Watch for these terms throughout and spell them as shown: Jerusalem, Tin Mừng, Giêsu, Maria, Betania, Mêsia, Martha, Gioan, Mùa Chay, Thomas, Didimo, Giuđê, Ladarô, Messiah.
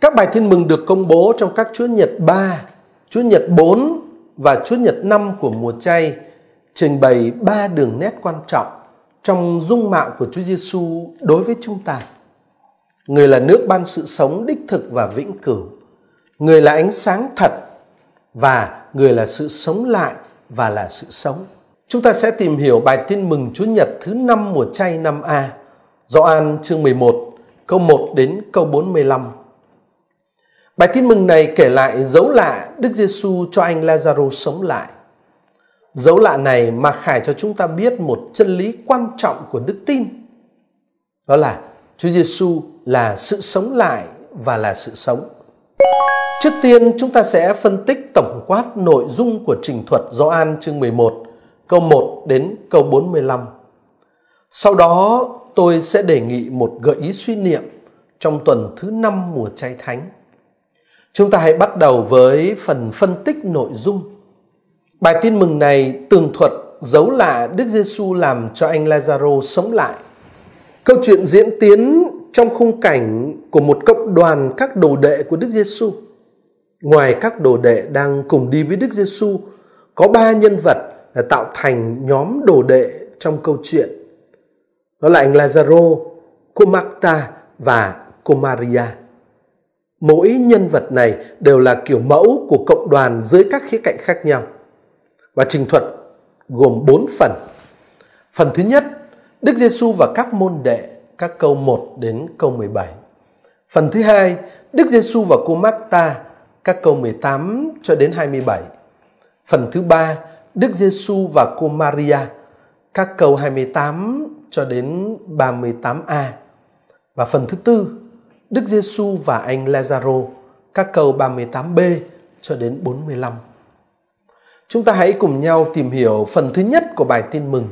Các bài tin mừng được công bố trong các Chúa Nhật 3, Chúa Nhật 4 và Chúa Nhật 5 của mùa chay trình bày 3 đường nét quan trọng trong dung mạo của Chúa Giêsu đối với chúng ta. Người là nước ban sự sống đích thực và vĩnh cửu, người là ánh sáng thật và người là sự sống lại và là sự sống. Chúng ta sẽ tìm hiểu bài tin mừng Chúa Nhật thứ 5 mùa chay năm A, Gioan chương 11, câu 1 đến câu 45. Bài tin mừng này kể lại dấu lạ Đức Giêsu cho anh Ladarô sống lại. Dấu lạ này mặc khải cho chúng ta biết một chân lý quan trọng của đức tin. Đó là Chúa Giêsu là sự sống lại và là sự sống. Trước tiên chúng ta sẽ phân tích tổng quát nội dung của trình thuật Gioan chương 11, câu 1 đến câu 45. Sau đó tôi sẽ đề nghị một gợi ý suy niệm trong tuần thứ 5 mùa chay thánh. Chúng ta hãy bắt đầu với phần phân tích nội dung. Bài tin mừng này tường thuật dấu lạ Đức Giêsu làm cho anh Ladarô sống lại. Câu chuyện diễn tiến trong khung cảnh của một cộng đoàn các đồ đệ của Đức Giêsu. Ngoài các đồ đệ đang cùng đi với Đức Giêsu, có 3 nhân vật là tạo thành nhóm đồ đệ trong câu chuyện. Đó là anh Ladarô, cô Martha và cô Maria. Mỗi nhân vật này đều là kiểu mẫu của cộng đoàn dưới các khía cạnh khác nhau. Và trình thuật gồm 4 phần. Phần thứ nhất, Đức Giêsu và các môn đệ, các câu 1 đến câu 17. Phần thứ hai, Đức Giêsu và cô Martha, các câu 18 cho đến 27. Phần thứ ba, Đức Giêsu và cô Maria, các câu 28 cho đến 38a. Và phần thứ tư, Đức Giêsu và anh Ladarô, các câu 38b cho đến 45. Chúng ta hãy cùng nhau tìm hiểu phần thứ nhất của bài tin mừng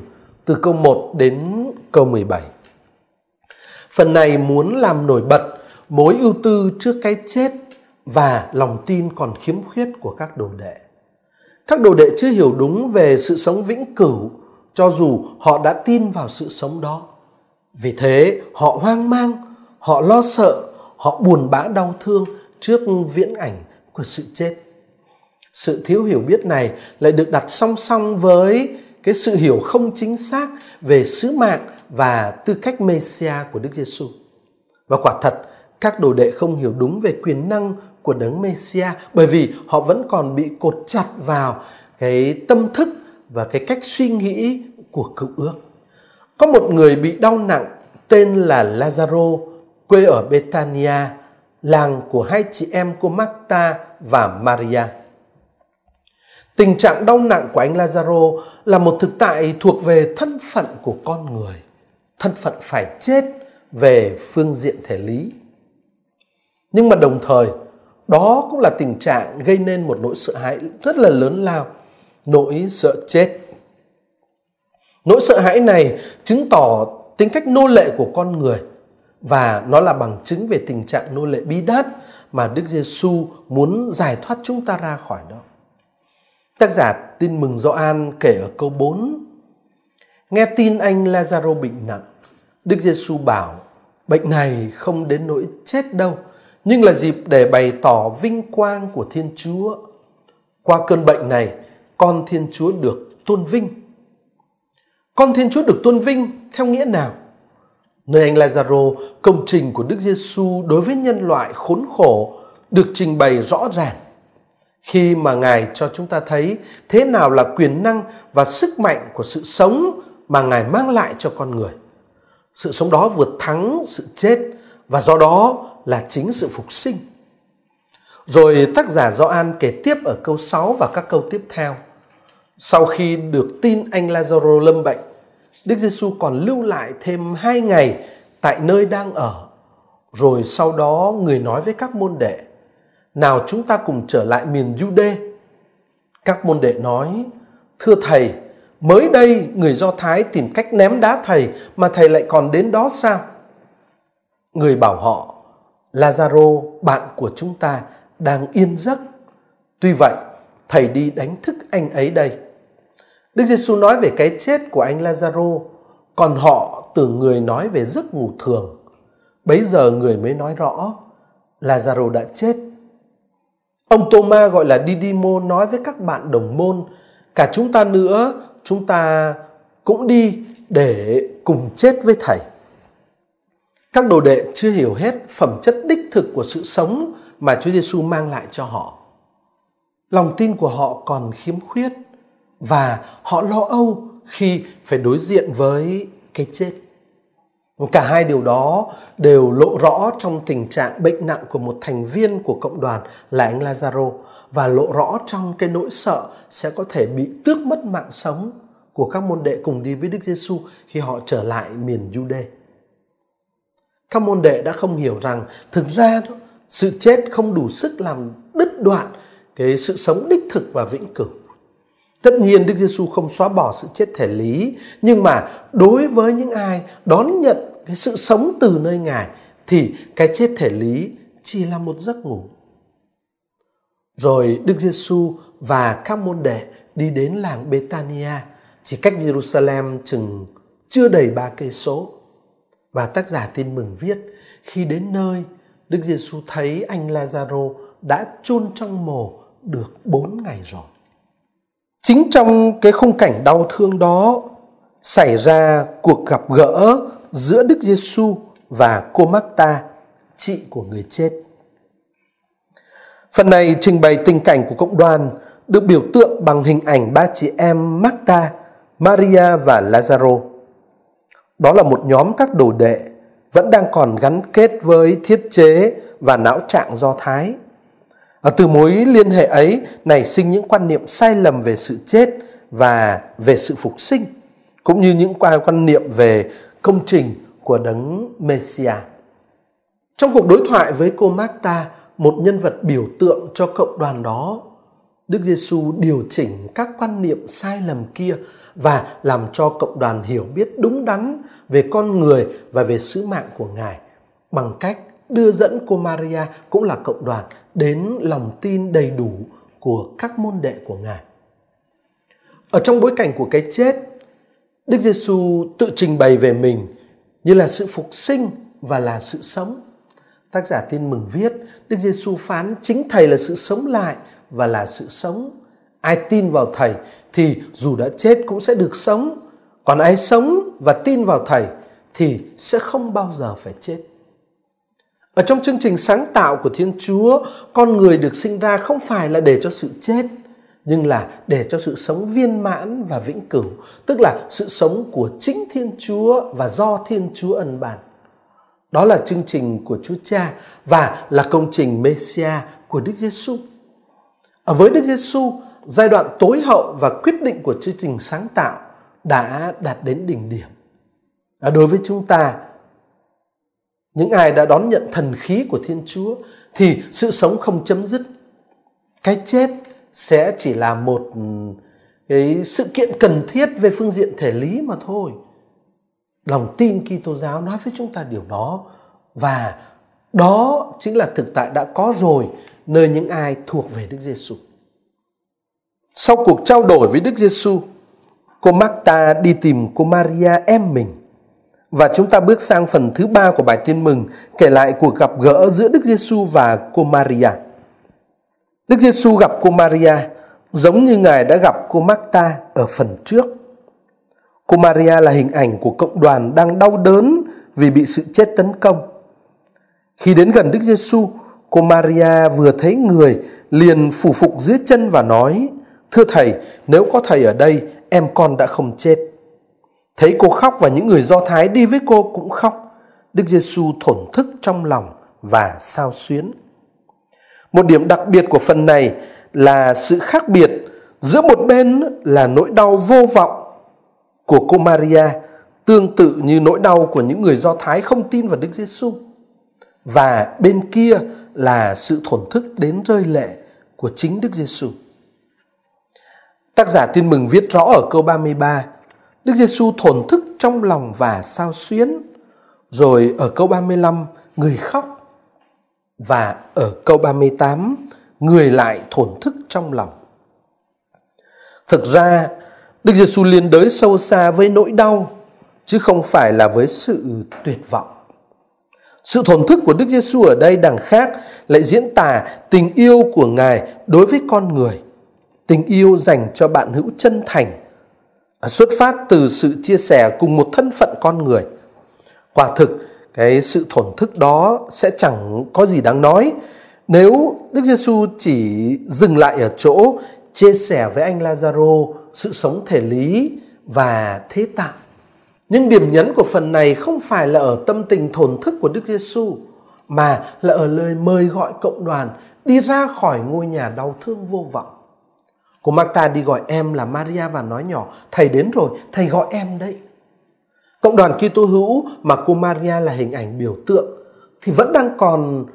từ câu 1 đến câu 17. Phần này muốn làm nổi bật mối ưu tư trước cái chết và lòng tin còn khiếm khuyết của các đồ đệ. Các đồ đệ chưa hiểu đúng về sự sống vĩnh cửu cho dù họ đã tin vào sự sống đó. Vì thế họ hoang mang, họ lo sợ, họ buồn bã đau thương trước viễn ảnh của sự chết. Sự thiếu hiểu biết này lại được đặt song song với cái sự hiểu không chính xác về sứ mạng và tư cách Mêsia của Đức Giêsu. Và quả thật, các đồ đệ không hiểu đúng về quyền năng của Đấng Mêsia bởi vì họ vẫn còn bị cột chặt vào cái tâm thức và cái cách suy nghĩ của Cựu Ước. Có một người bị đau nặng tên là Ladarô, quê ở Betania, làng của hai chị em cô Martha và Maria. Tình trạng đau nặng của anh Ladarô là một thực tại thuộc về thân phận của con người, thân phận phải chết về phương diện thể lý. Nhưng mà đồng thời, đó cũng là tình trạng gây nên một nỗi sợ hãi rất là lớn lao, nỗi sợ chết. Nỗi sợ hãi này chứng tỏ tính cách nô lệ của con người và nó là bằng chứng về tình trạng nô lệ bi đát mà Đức Giêsu muốn giải thoát chúng ta ra khỏi đó. Tác giả tin mừng Gioan kể ở câu 4: nghe tin anh Ladarô bệnh nặng, Đức Giêsu bảo bệnh này không đến nỗi chết đâu, nhưng là dịp để bày tỏ vinh quang của Thiên Chúa. Qua cơn bệnh này, con Thiên Chúa được tôn vinh. Con Thiên Chúa được tôn vinh theo nghĩa nào? Nơi anh Ladarô, công trình của Đức Giêsu đối với nhân loại khốn khổ được trình bày rõ ràng, khi mà Ngài cho chúng ta thấy thế nào là quyền năng và sức mạnh của sự sống mà Ngài mang lại cho con người. Sự sống đó vượt thắng sự chết và do đó là chính sự phục sinh. Rồi tác giả Gioan kể tiếp ở câu 6 và các câu tiếp theo. Sau khi được tin anh Ladarô lâm bệnh, Đức Giêsu còn lưu lại thêm 2 ngày tại nơi đang ở. Rồi sau đó người nói với các môn đệ: nào chúng ta cùng trở lại miền Giuđê. Các môn đệ nói: thưa Thầy, mới đây người Do Thái tìm cách ném đá Thầy mà Thầy lại còn đến đó sao? Người bảo họ: Ladarô, bạn của chúng ta, đang yên giấc. Tuy vậy, Thầy đi đánh thức anh ấy đây. Đức Giêsu nói về cái chết của anh Ladarô, còn họ tưởng người nói về giấc ngủ thường. Bấy giờ người mới nói rõ: Ladarô đã chết. Ông Thomas gọi là Didimo nói với các bạn đồng môn: cả chúng ta nữa, chúng ta cũng đi để cùng chết với thầy. Các đồ đệ chưa hiểu hết phẩm chất đích thực của sự sống mà Chúa Giêsu mang lại cho họ. Lòng tin của họ còn khiếm khuyết và họ lo âu khi phải đối diện với cái chết. Cả hai điều đó đều lộ rõ trong tình trạng bệnh nặng của một thành viên của cộng đoàn là anh Ladarô, và lộ rõ trong cái nỗi sợ sẽ có thể bị tước mất mạng sống của các môn đệ cùng đi với Đức Giêsu khi họ trở lại miền Giuđê. Các môn đệ đã không hiểu rằng thực ra sự chết không đủ sức làm đứt đoạn cái sự sống đích thực và vĩnh cửu. Tất nhiên Đức Giêsu không xóa bỏ sự chết thể lý, nhưng mà đối với những ai đón nhận cái sự sống từ nơi Ngài thì cái chết thể lý chỉ là một giấc ngủ. Rồi Đức Giêsu và các môn đệ đi đến làng Betania, chỉ cách Jerusalem chừng chưa đầy 3 cây số. Và tác giả tin mừng viết: khi đến nơi, Đức Giêsu thấy anh Ladarô đã chôn trong mồ được 4 ngày rồi. Chính trong cái khung cảnh đau thương đó xảy ra cuộc gặp gỡ giữa Đức Giêsu và cô Martha, chị của người chết. Phần này trình bày tình cảnh của cộng đoàn được biểu tượng bằng hình ảnh 3 chị em Martha, Maria và Ladarô. Đó là một nhóm các đồ đệ vẫn đang còn gắn kết với thiết chế và não trạng Do Thái. Từ mối liên hệ ấy nảy sinh những quan niệm sai lầm về sự chết và về sự phục sinh, cũng như những quan niệm về công trình của Đấng Messiah. Trong cuộc đối thoại với cô Martha, một nhân vật biểu tượng cho cộng đoàn đó, Đức Giêsu điều chỉnh các quan niệm sai lầm kia và làm cho cộng đoàn hiểu biết đúng đắn về con người và về sứ mạng của Ngài, bằng cách đưa dẫn cô Maria cũng là cộng đoàn đến lòng tin đầy đủ của các môn đệ của Ngài. Ở trong bối cảnh của cái chết, Đức Giêsu tự trình bày về mình như là sự phục sinh và là sự sống. Tác giả tin mừng viết: Đức Giêsu phán chính Thầy là sự sống lại và là sự sống. Ai tin vào Thầy thì dù đã chết cũng sẽ được sống, còn ai sống và tin vào Thầy thì sẽ không bao giờ phải chết. Ở trong chương trình sáng tạo của Thiên Chúa, con người được sinh ra không phải là để cho sự chết, nhưng là để cho sự sống viên mãn và vĩnh cửu, tức là sự sống của chính Thiên Chúa và do Thiên Chúa ân ban. Đó là chương trình của Chúa Cha và là công trình Messiah của Đức Giêsu. Với Đức Giêsu, giai đoạn tối hậu và quyết định của chương trình sáng tạo đã đạt đến đỉnh điểm. Đối với chúng ta, những ai đã đón nhận thần khí của Thiên Chúa thì sự sống không chấm dứt. Cái chết sẽ chỉ là một cái sự kiện cần thiết về phương diện thể lý mà thôi. Lòng tin Kitô giáo nói với chúng ta điều đó, và đó chính là thực tại đã có rồi nơi những ai thuộc về Đức Giêsu. Sau cuộc trao đổi với Đức Giêsu, cô Martha đi tìm cô Maria em mình. Và chúng ta bước sang phần thứ 3 của bài tin mừng, kể lại cuộc gặp gỡ giữa Đức Giêsu và cô Maria. Đức Giêsu gặp cô Maria giống như Ngài đã gặp cô Martha ở phần trước. Cô Maria là hình ảnh của cộng đoàn đang đau đớn vì bị sự chết tấn công. Khi đến gần Đức Giêsu, cô Maria vừa thấy Người liền phủ phục dưới chân và nói: Thưa Thầy, nếu có Thầy ở đây, em con đã không chết. Thấy cô khóc và những người Do Thái đi với cô cũng khóc, Đức Giêsu thổn thức trong lòng và xao xuyến. Một điểm đặc biệt của phần này là sự khác biệt giữa một bên là nỗi đau vô vọng của cô Maria, tương tự như nỗi đau của những người Do Thái không tin vào Đức Giêsu, và bên kia là sự thổn thức đến rơi lệ của chính Đức Giêsu. Tác giả tin mừng viết rõ ở câu 33: Đức Giêsu thổn thức trong lòng và xao xuyến. Rồi ở câu 35, Người khóc. Và ở câu 38, Người lại thổn thức trong lòng. Thực ra, Đức Giêsu liên đới sâu xa với nỗi đau, chứ không phải là với sự tuyệt vọng. Sự thổn thức của Đức Giêsu ở đây đằng khác lại diễn tả tình yêu của Ngài đối với con người, tình yêu dành cho bạn hữu chân thành, xuất phát từ sự chia sẻ cùng một thân phận con người. Quả thực, cái sự thổn thức đó sẽ chẳng có gì đáng nói nếu Đức Giêsu chỉ dừng lại ở chỗ chia sẻ với anh Ladarô sự sống thể lý và thế tạng. Nhưng điểm nhấn của phần này không phải là ở tâm tình thổn thức của Đức Giêsu, mà là ở lời mời gọi cộng đoàn đi ra khỏi ngôi nhà đau thương vô vọng. Cô Martha đi gọi em là Maria và nói nhỏ: Thầy đến rồi, Thầy gọi em đấy. Cộng đoàn Kitô hữu mà cô Maria là hình ảnh biểu tượng thì vẫn đang còn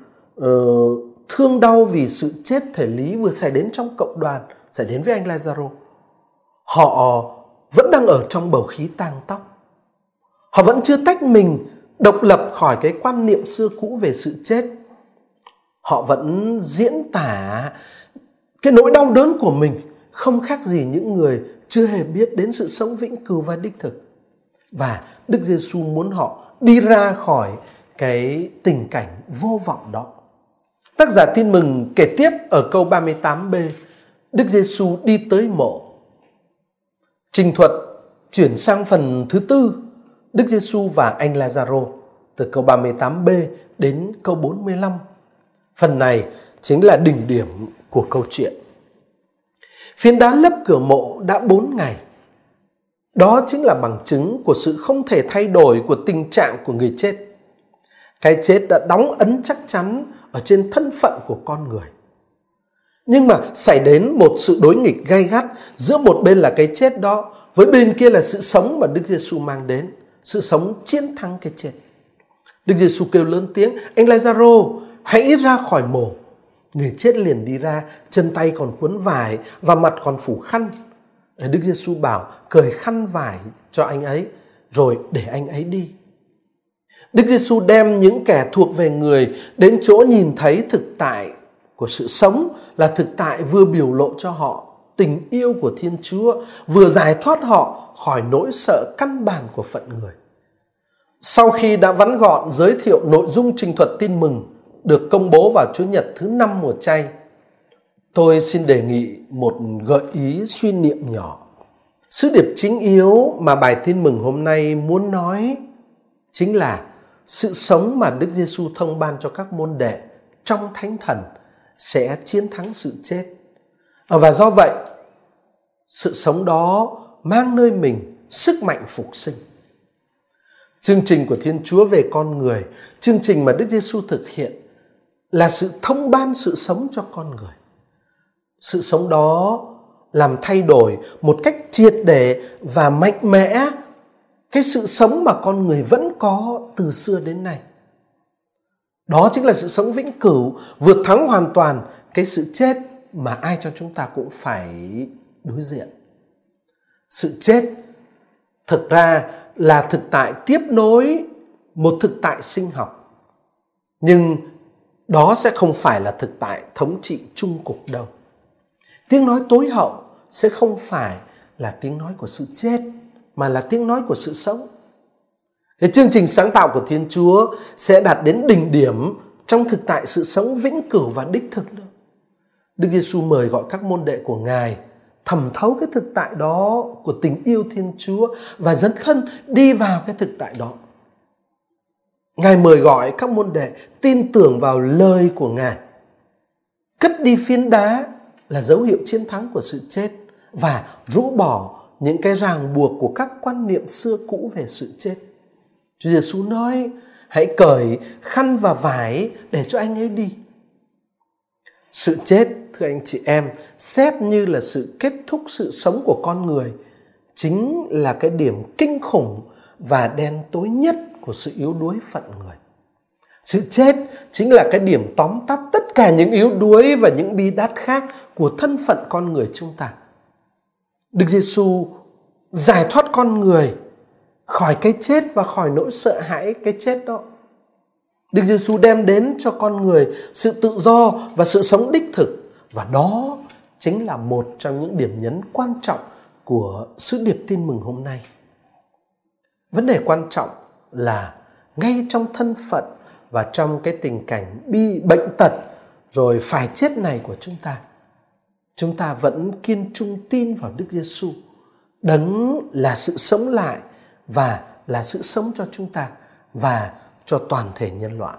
thương đau vì sự chết thể lý vừa xảy đến trong cộng đoàn, xảy đến với anh Ladarô. Họ vẫn đang ở trong bầu khí tang tóc. Họ vẫn chưa tách mình độc lập khỏi cái quan niệm xưa cũ về sự chết. Họ vẫn diễn tả cái nỗi đau đớn của mình không khác gì những người chưa hề biết đến sự sống vĩnh cửu và đích thực. Và Đức Giêsu muốn họ đi ra khỏi cái tình cảnh vô vọng đó. Tác giả Tin Mừng kể tiếp ở câu 38b, Đức Giêsu đi tới mộ. Trình thuật chuyển sang phần thứ tư, Đức Giêsu và anh Ladarô, từ câu 38b đến câu 45. Phần này chính là đỉnh điểm của câu chuyện. Phiến đá lấp cửa mộ đã 4 ngày. Đó chính là bằng chứng của sự không thể thay đổi của tình trạng của người chết. Cái chết đã đóng ấn chắc chắn ở trên thân phận của con người. Nhưng mà xảy đến một sự đối nghịch gay gắt giữa một bên là cái chết đó với bên kia là sự sống mà Đức Giêsu mang đến, sự sống chiến thắng cái chết. Đức Giêsu kêu lớn tiếng: Anh Ladarô, hãy ra khỏi mộ. Người chết liền đi ra, chân tay còn cuốn vải và mặt còn phủ khăn. Đức Giêsu bảo cởi khăn vải cho anh ấy rồi để anh ấy đi. Đức Giêsu đem những kẻ thuộc về người đến chỗ nhìn thấy thực tại của sự sống, là thực tại vừa biểu lộ cho họ tình yêu của Thiên Chúa, vừa giải thoát họ khỏi nỗi sợ căn bản của phận người. Sau khi đã vắn gọn giới thiệu nội dung trình thuật Tin Mừng được công bố vào Chủ nhật thứ 5 mùa chay, tôi xin đề nghị một gợi ý suy niệm nhỏ. Sứ điệp chính yếu mà bài Tin Mừng hôm nay muốn nói chính là sự sống mà Đức Giêsu thông ban cho các môn đệ trong Thánh Thần sẽ chiến thắng sự chết. Và do vậy, sự sống đó mang nơi mình sức mạnh phục sinh. Chương trình của Thiên Chúa về con người, chương trình mà Đức Giêsu thực hiện là sự thông ban sự sống cho con người. Sự sống đó làm thay đổi một cách triệt để và mạnh mẽ cái sự sống mà con người vẫn có từ xưa đến nay. Đó chính là sự sống vĩnh cửu vượt thắng hoàn toàn cái sự chết mà ai trong chúng ta cũng phải đối diện. Sự chết thực ra là thực tại tiếp nối một thực tại sinh học, nhưng đó sẽ không phải là thực tại thống trị chung cục đâu. Tiếng nói tối hậu sẽ không phải là tiếng nói của sự chết, mà là tiếng nói của sự sống. Cái chương trình sáng tạo của Thiên Chúa sẽ đạt đến đỉnh điểm trong thực tại sự sống vĩnh cửu và đích thực đó. Đức Giêsu mời gọi các môn đệ của Ngài thẩm thấu cái thực tại đó của tình yêu Thiên Chúa và dấn thân đi vào cái thực tại đó. Ngài mời gọi các môn đệ tin tưởng vào lời của Ngài. Cất đi phiến đá là dấu hiệu chiến thắng của sự chết và rũ bỏ những cái ràng buộc của các quan niệm xưa cũ về sự chết. Chúa Giêsu nói: hãy cởi khăn và vải để cho anh ấy đi. Sự chết, thưa anh chị em, xét như là sự kết thúc sự sống của con người, chính là cái điểm kinh khủng và đen tối nhất của sự yếu đuối phận người. Sự chết chính là cái điểm tóm tắt tất cả những yếu đuối và những bi đát khác của thân phận con người chúng ta. Đức Giêsu giải thoát con người khỏi cái chết và khỏi nỗi sợ hãi cái chết đó. Đức Giêsu đem đến cho con người sự tự do và sự sống đích thực, và đó chính là một trong những điểm nhấn quan trọng của sứ điệp Tin Mừng hôm nay. Vấn đề quan trọng là ngay trong thân phận và trong cái tình cảnh bị bệnh tật rồi phải chết này của chúng ta vẫn kiên trung tin vào Đức Giêsu, Đấng là sự sống lại và là sự sống cho chúng ta và cho toàn thể nhân loại.